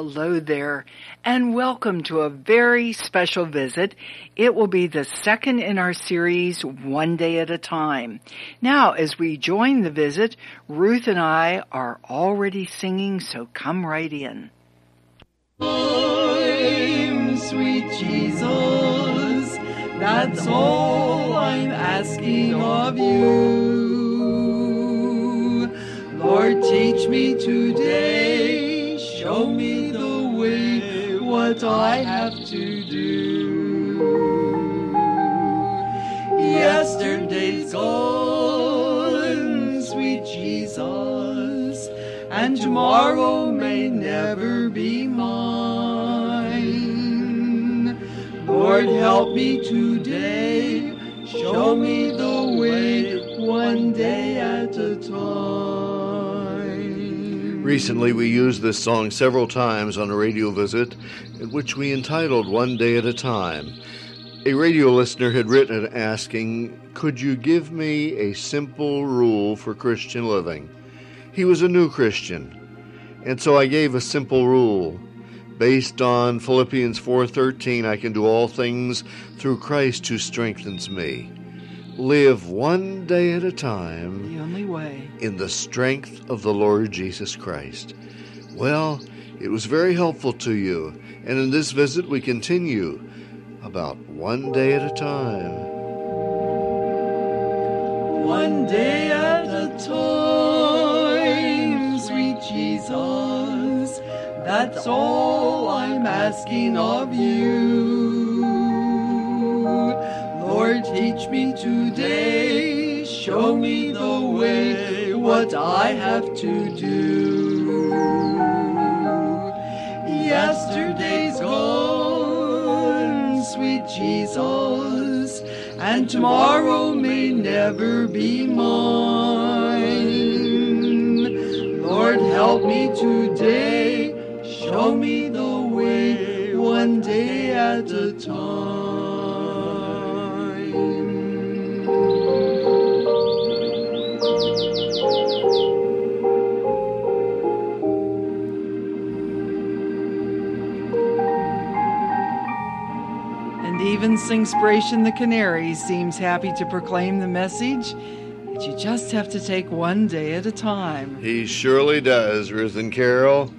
hello there, and welcome to a very special visit. It will be the second in our series, One Day at a Time. Now, as we join the visit, Ruth and I are already singing, so come right in. I'm sweet Jesus, that's all I'm asking of you. Lord, teach me today, show me the way, what I have to do. Yesterday's gone, sweet Jesus, and tomorrow may never be mine. Lord, help me today, show me the way, one day at a time. Recently, we used this song several times on a radio visit, which we entitled One Day at a Time. A radio listener had written asking, could you give me a simple rule for Christian living? He was a new Christian, and so I gave a simple rule. Based on Philippians 4:13, I can do all things through Christ who strengthens me. Live one day at a time, the only way, in the strength of the Lord Jesus Christ. Well, it was very helpful to you, and in this visit we continue about one day at a time. One day at a time, sweet Jesus, that's all I'm asking of you. Lord, teach me today, show me the way, what I have to do. Yesterday's gone, sweet Jesus, and tomorrow may never be mine. Lord, help me today, show me the way, one day at a time. Even Singspiration, the Canary, seems happy to proclaim the message that you just have to take one day at a time. He surely does, Ruth and Carol.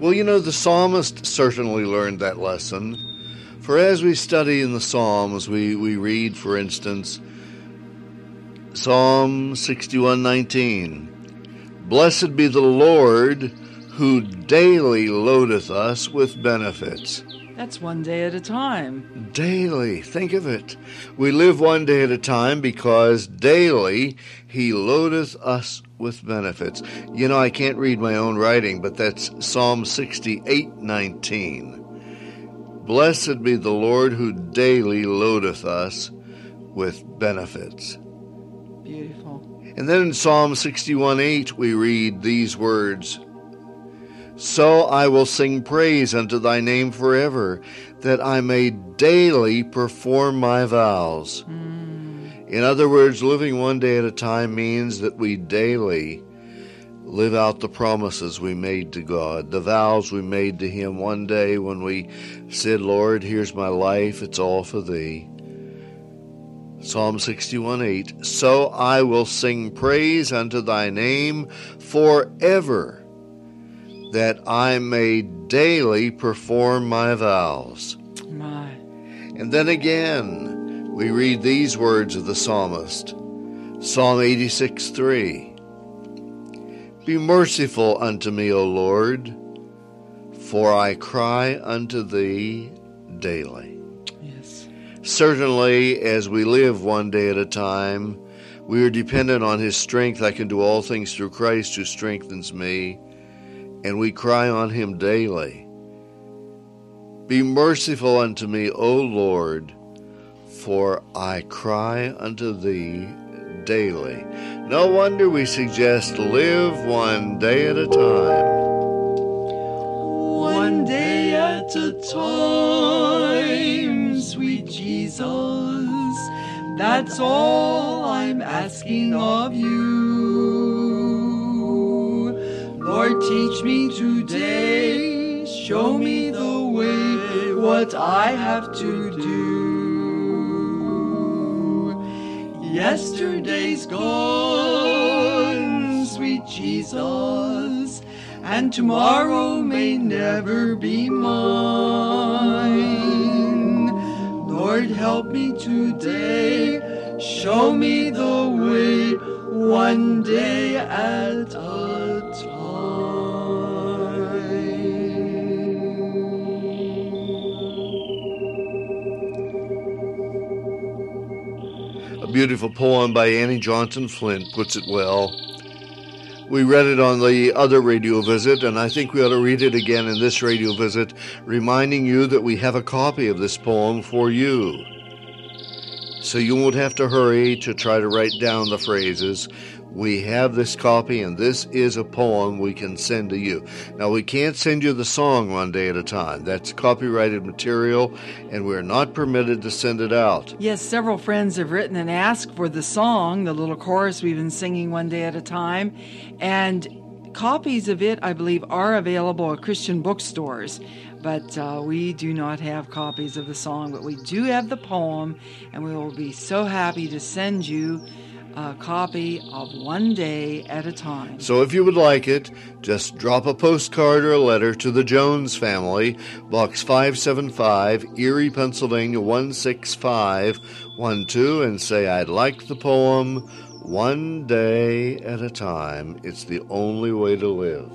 Well, you know, the psalmist certainly learned that lesson. For as we study in the Psalms, we read, for instance, Psalm 61:19, Blessed be the Lord who daily loadeth us with benefits. That's one day at a time. Daily. Think of it. We live one day at a time because daily he loadeth us with benefits. You know, I can't read my own writing, but that's Psalm 68:19. Blessed be the Lord who daily loadeth us with benefits. Beautiful. And then in Psalm 61:8 we read these words, So I will sing praise unto thy name forever, that I may daily perform my vows. In other words, living one day at a time means that we daily live out the promises we made to God, the vows we made to Him one day when we said, Lord, here's my life, it's all for Thee. Psalm 61:8, So I will sing praise unto thy name forever, that I may daily perform my vows. My. And then again, we read these words of the psalmist, Psalm 86:3. Be merciful unto me, O Lord, for I cry unto thee daily. Yes. Certainly, as we live one day at a time, we are dependent on His strength. I can do all things through Christ who strengthens me. And we cry on Him daily. Be merciful unto me, O Lord, for I cry unto Thee daily. No wonder we suggest live one day at a time. One day at a time, sweet Jesus, that's all I'm asking of You. Lord, teach me today, show me the way, what I have to do. Yesterday's gone, sweet Jesus, and tomorrow may never be mine. Lord, help me today, show me the way, one day at a time. A beautiful poem by Annie Johnson Flint puts it well. We read it on the other radio visit, and I think we ought to read it again in this radio visit, reminding you that we have a copy of this poem for you. So you won't have to hurry to try to write down the phrases. We have this copy, and this is a poem we can send to you. Now, we can't send you the song one day at a time. That's copyrighted material, and we're not permitted to send it out. Yes, several friends have written and asked for the song, the little chorus we've been singing one day at a time, and copies of it, I believe, are available at Christian bookstores, but we do not have copies of the song, but we do have the poem, and we will be so happy to send you a copy of One Day at a Time. So if you would like it, just drop a postcard or a letter to the Jones family, Box 575, Erie, Pennsylvania, 16512, and say, I'd like the poem One Day at a Time. It's the only way to live.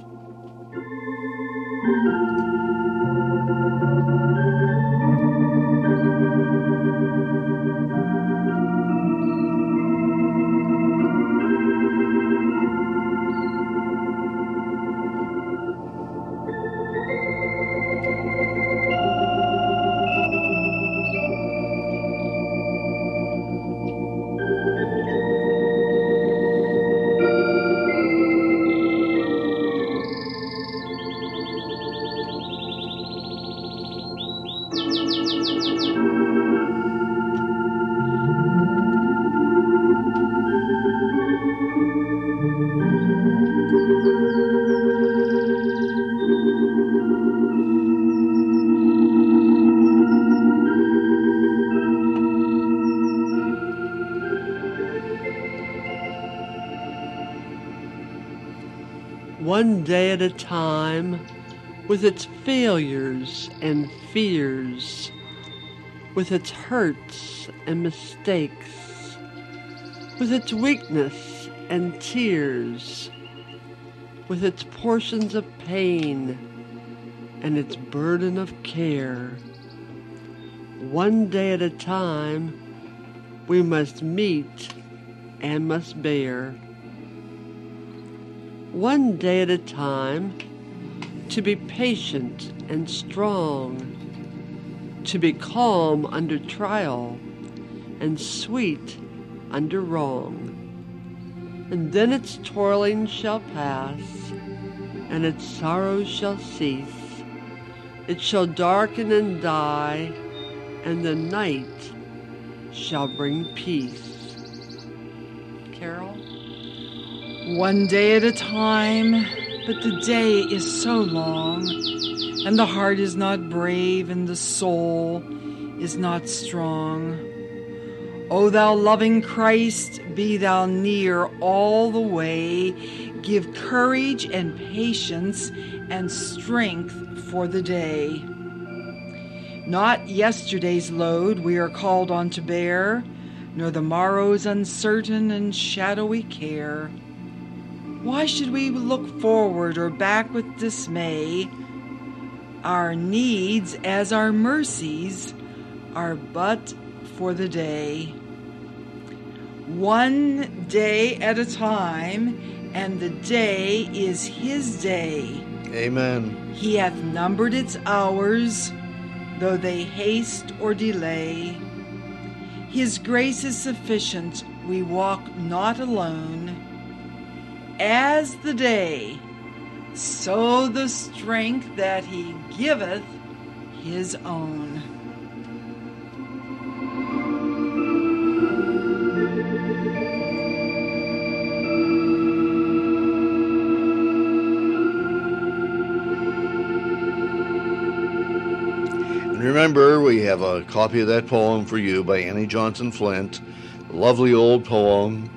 One day at a time, with its failures and fears, with its hurts and mistakes, with its weakness and tears, with its portions of pain and its burden of care. One day at a time, we must meet and must bear. One day at a time, to be patient and strong, to be calm under trial and sweet under wrong. And then its toiling shall pass, and its sorrows shall cease. It shall darken and die, and the night shall bring peace. Carol? One day at a time, but the day is so long, and the heart is not brave, and the soul is not strong. O thou loving Christ, be thou near all the way. Give courage and patience and strength for the day. Not yesterday's load we are called on to bear, nor the morrow's uncertain and shadowy care. Why should we look forward or back with dismay? Our needs, as our mercies, are but for the day. One day at a time, and the day is his day. Amen. He hath numbered its hours, though they haste or delay. His grace is sufficient, we walk not alone. As the day, so the strength that he giveth his own. remember, we have a copy of that poem for you by Annie Johnson Flint. Lovely old poem,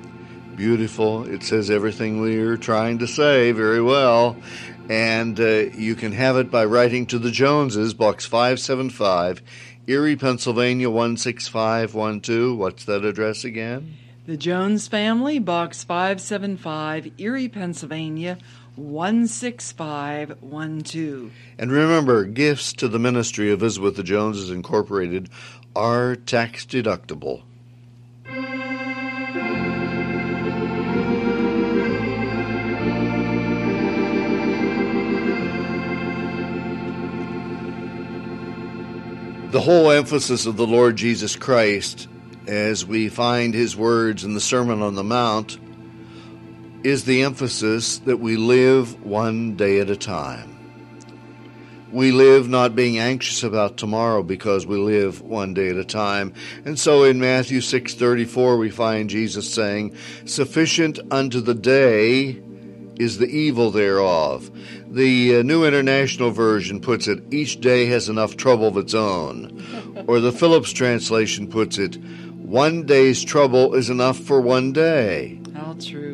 beautiful. It says everything we are trying to say very well. And you can have it by writing to the Joneses, Box 575, Erie, Pennsylvania, 16512. What's that address again? The Jones Family, Box 575, Erie, Pennsylvania, 16512. And remember, gifts to the ministry of Visit with the Joneses Incorporated are tax deductible. The whole emphasis of the Lord Jesus Christ, as we find his words in the Sermon on the Mount, is the emphasis that we live one day at a time. We live not being anxious about tomorrow because we live one day at a time. And so in Matthew 6:34 we find Jesus saying, "Sufficient unto the day is the evil thereof." The New International Version puts it, "Each day has enough trouble of its own." Or the Phillips Translation puts it, "One day's trouble is enough for one day." How true.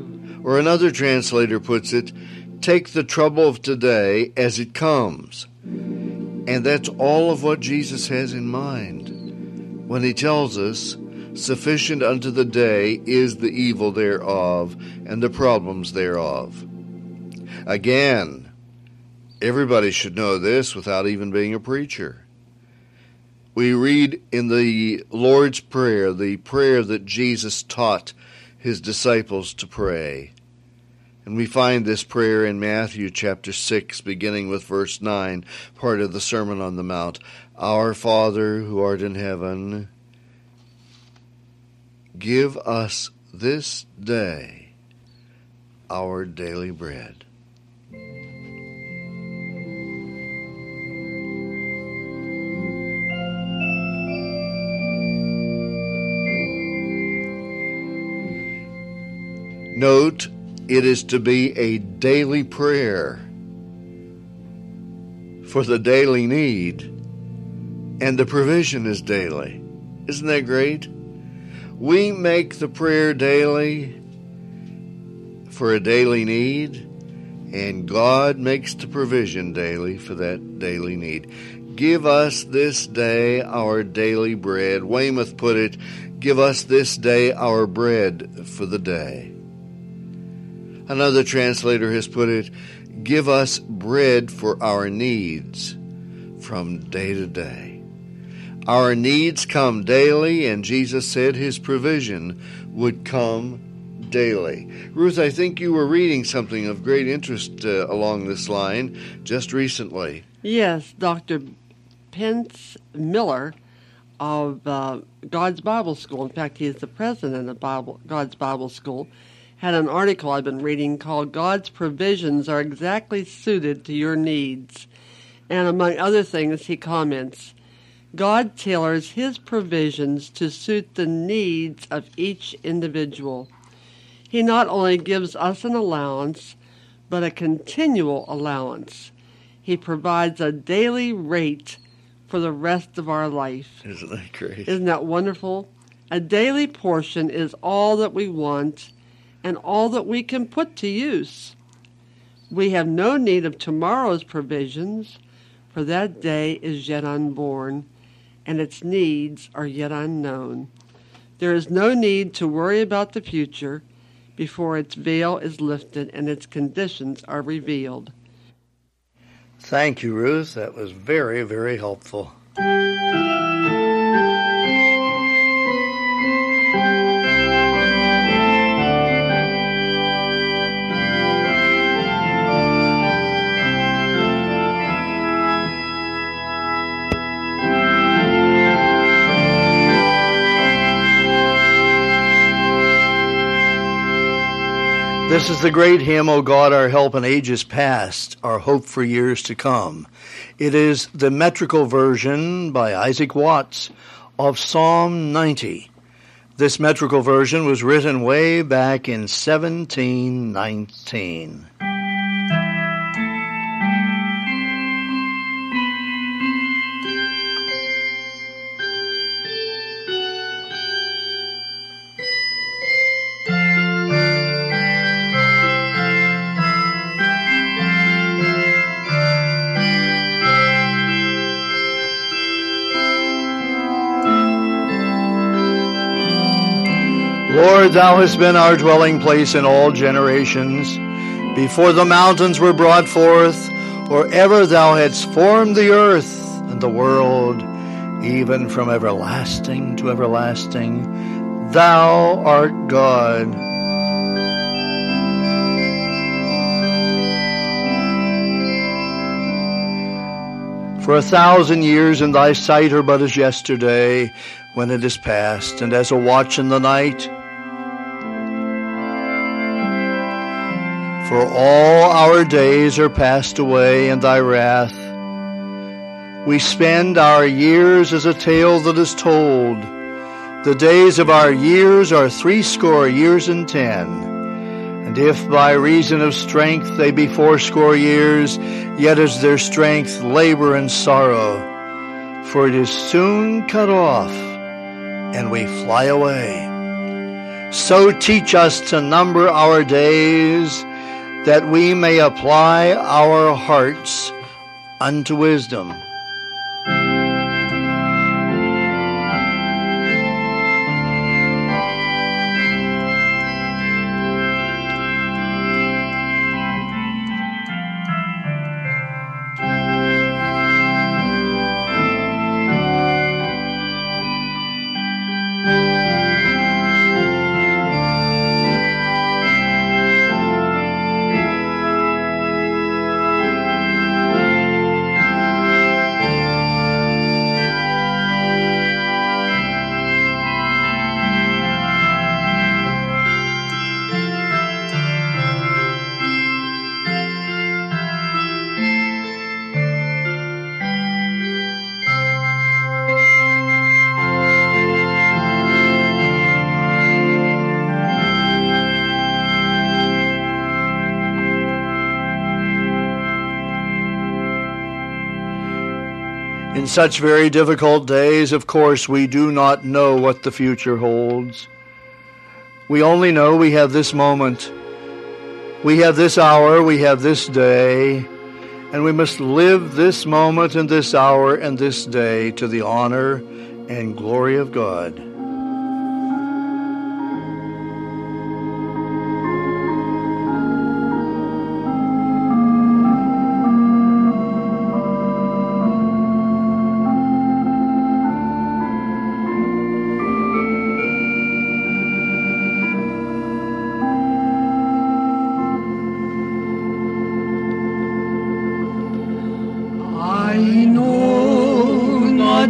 Or another translator puts it, "Take the trouble of today as it comes." And that's all of what Jesus has in mind when he tells us, "Sufficient unto the day is the evil thereof and the problems thereof." Again, everybody should know this without even being a preacher. We read in the Lord's Prayer, the prayer that Jesus taught his disciples to pray. And we find this prayer in Matthew chapter 6, beginning with verse 9, part of the Sermon on the Mount. "Our Father, who art in heaven, give us this day our daily bread." Note, it is to be a daily prayer for the daily need, and the provision is daily. Isn't that great? We make the prayer daily for a daily need, and God makes the provision daily for that daily need. Give us this day our daily bread. Weymouth put it, "Give us this day our bread for the day." Another translator has put it, "Give us bread for our needs from day to day." Our needs come daily, and Jesus said his provision would come daily. Ruth, I think you were reading something of great interest along this line just recently. Yes, Dr. Pence Miller of God's Bible School, in fact, he is the president of God's Bible School, had an article I've been reading called "God's Provisions Are Exactly Suited to Your Needs." And among other things, he comments, "God tailors his provisions to suit the needs of each individual. He not only gives us an allowance, but a continual allowance. He provides a daily rate for the rest of our life." Isn't that great? Isn't that wonderful? A daily portion is all that we want and all that we can put to use. We have no need of tomorrow's provisions, for that day is yet unborn, and its needs are yet unknown. There is no need to worry about the future before its veil is lifted and its conditions are revealed. Thank you, Ruth. That was very, very helpful. This is the great hymn, "O God, our help in ages past, our hope for years to come." It is the metrical version by Isaac Watts of Psalm 90. This metrical version was written way back in 1719. Lord, thou hast been our dwelling place in all generations. Before the mountains were brought forth, or ever thou hadst formed the earth and the world, even from everlasting to everlasting, thou art God. For 1,000 years in thy sight are but as yesterday when it is past, and as a watch in the night. For all our days are passed away in thy wrath. We spend our years as a tale that is told. The days of our years are 80 years and 10. And if by reason of strength they be 80 years, yet is their strength labor and sorrow. For it is soon cut off, and we fly away. So teach us to number our days, that we may apply our hearts unto wisdom. In such very difficult days, of course, we do not know what the future holds. We only know we have this moment. We have this hour, we have this day, and we must live this moment and this hour and this day to the honor and glory of God.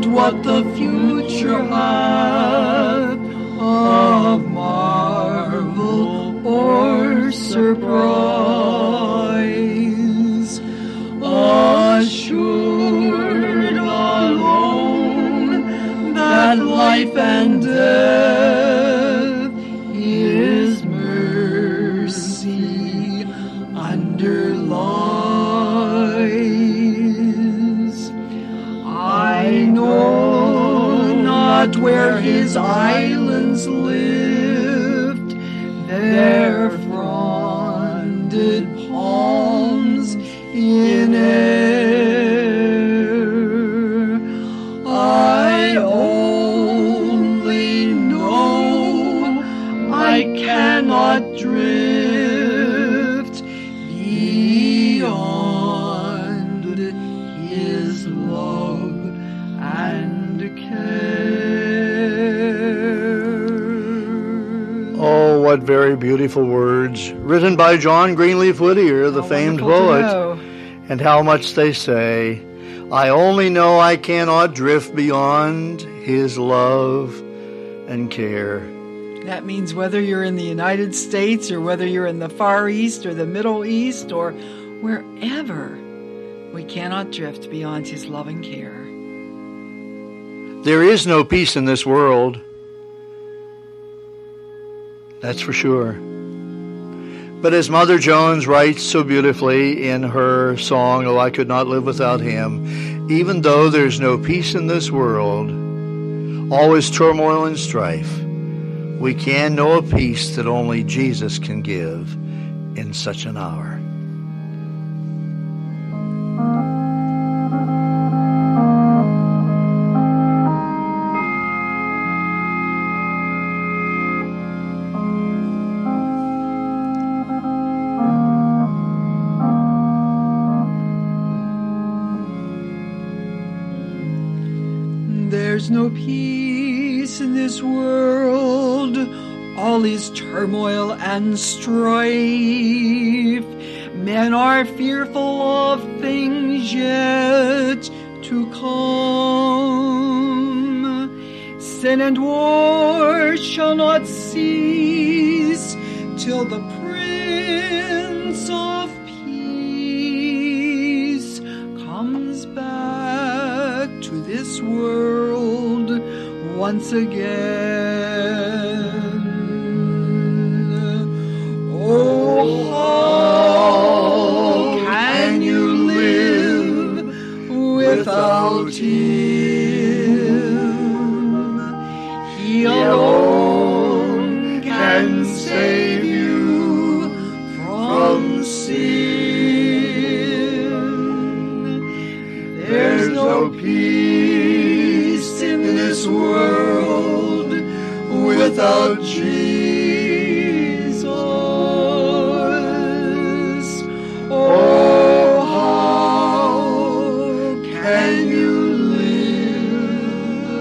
What the future hath of marvel or surprise, assured alone that life and death is mercy underlies. I know where his islands lift, their fronded palms in air. I only know I cannot drift beyond his love and care. What very beautiful words, written by John Greenleaf Whittier, the famed poet, and how much they say. I only know I cannot drift beyond his love and care. That means whether you're in the United States or whether you're in the Far East or the Middle East or wherever, we cannot drift beyond his love and care. There is no peace in this world. That's for sure. But as Mother Jones writes so beautifully in her song, Oh, I Could Not Live Without Him, even though there's no peace in this world, always turmoil and strife, we can know a peace that only Jesus can give in such an hour. no peace in this world, all is turmoil and strife. Men are fearful of things yet to come. Sin and war shall not cease till the Prince of Peace comes back to this world once again. Oh, how can you live without Him? He alone can save sin. There's no peace in this world without Jesus. Oh, how can you live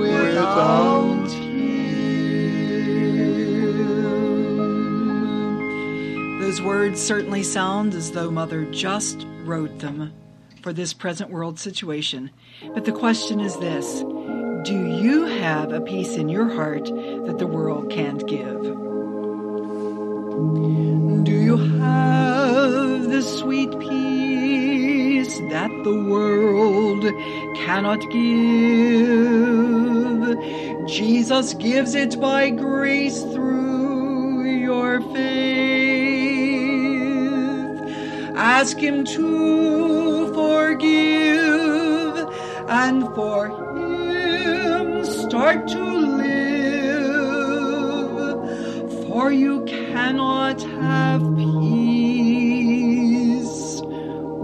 without Him? Those words certainly sound as though Mother just wrote them for this present world situation. But the question is this: do you have a peace in your heart that the world can't give? Do you have the sweet peace that the world cannot give? Jesus gives it by grace through your faith. Ask Him to forgive, and for Him start to live, for you cannot have peace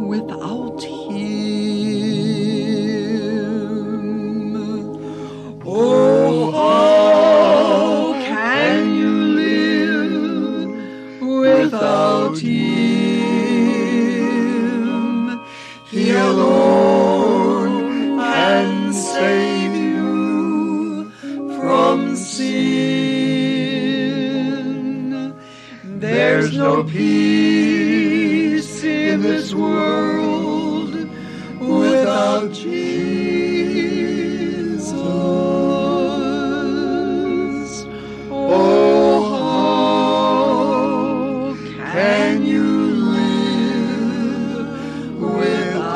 without Him. Oh, how can you live without Him? He alone can save you from sin. There's no peace in this world without Jesus. Oh, how can you live without?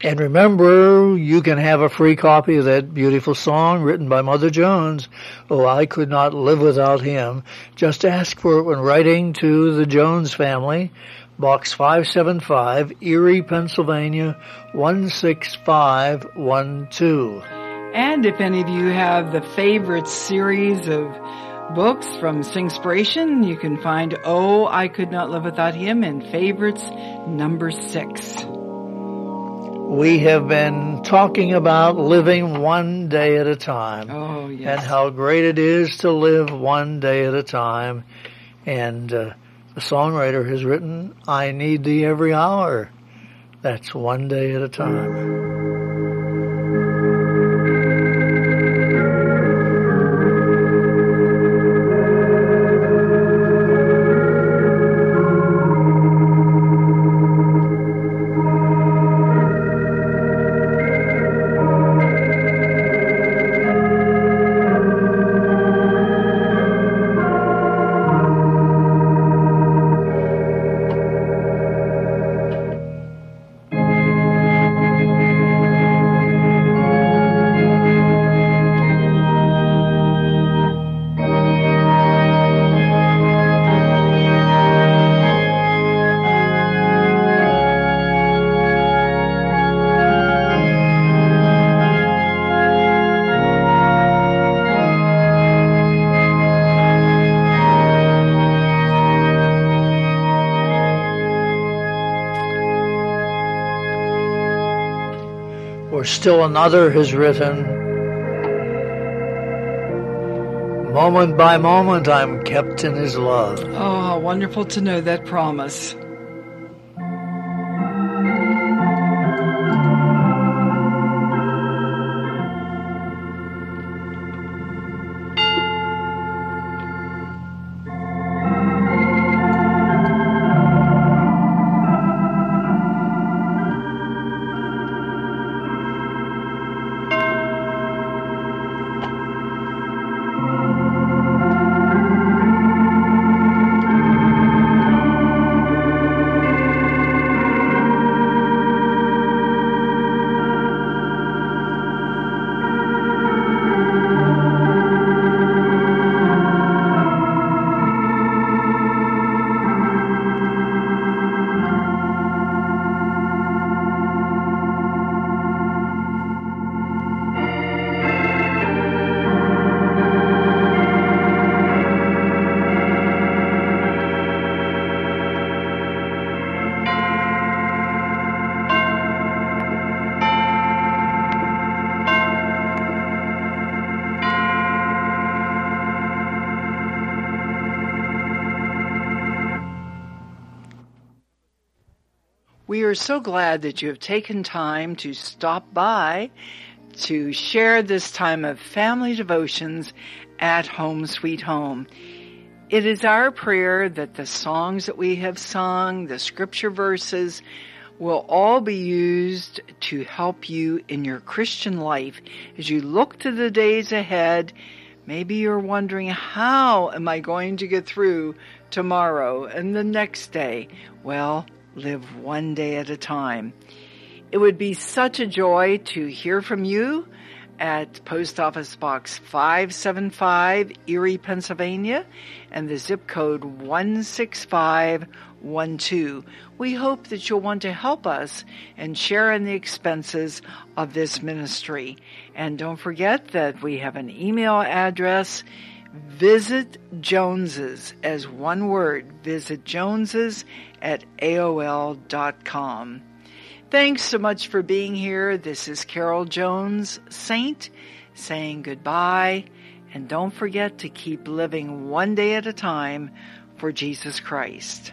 And remember, you can have a free copy of that beautiful song written by Mother Jones, "Oh, I Could Not Live Without Him." Just ask for it when writing to the Jones family, Box 575, Erie, Pennsylvania, 16512. And if any of you have the favorite series of books from Singspiration, you can find "Oh, I Could Not Live Without Him" in Favorites number 6. We have been talking about living one day at a time. Oh, yes. And how great it is to live one day at a time. And the songwriter has written, "I Need Thee Every Hour." That's one day at a time. still another has written, moment by moment I'm kept in his love. Oh, how wonderful to know that promise. We are so glad that you have taken time to stop by to share this time of family devotions at Home Sweet Home. It is our prayer that the songs that we have sung, the scripture verses, will all be used to help you in your Christian life. As you look to the days ahead, maybe you're wondering, how am I going to get through tomorrow and the next day? Well, live one day at a time. It would be such a joy to hear from you at Post Office Box 575, Erie, Pennsylvania, and the zip code 16512. We hope that you'll want to help us and share in the expenses of this ministry. And don't forget that we have an email address, visitjoneses, as one word, visitjoneses at AOL.com. Thanks so much for being here. This is Carol Jones Saint saying goodbye, and don't forget to keep living one day at a time for Jesus Christ.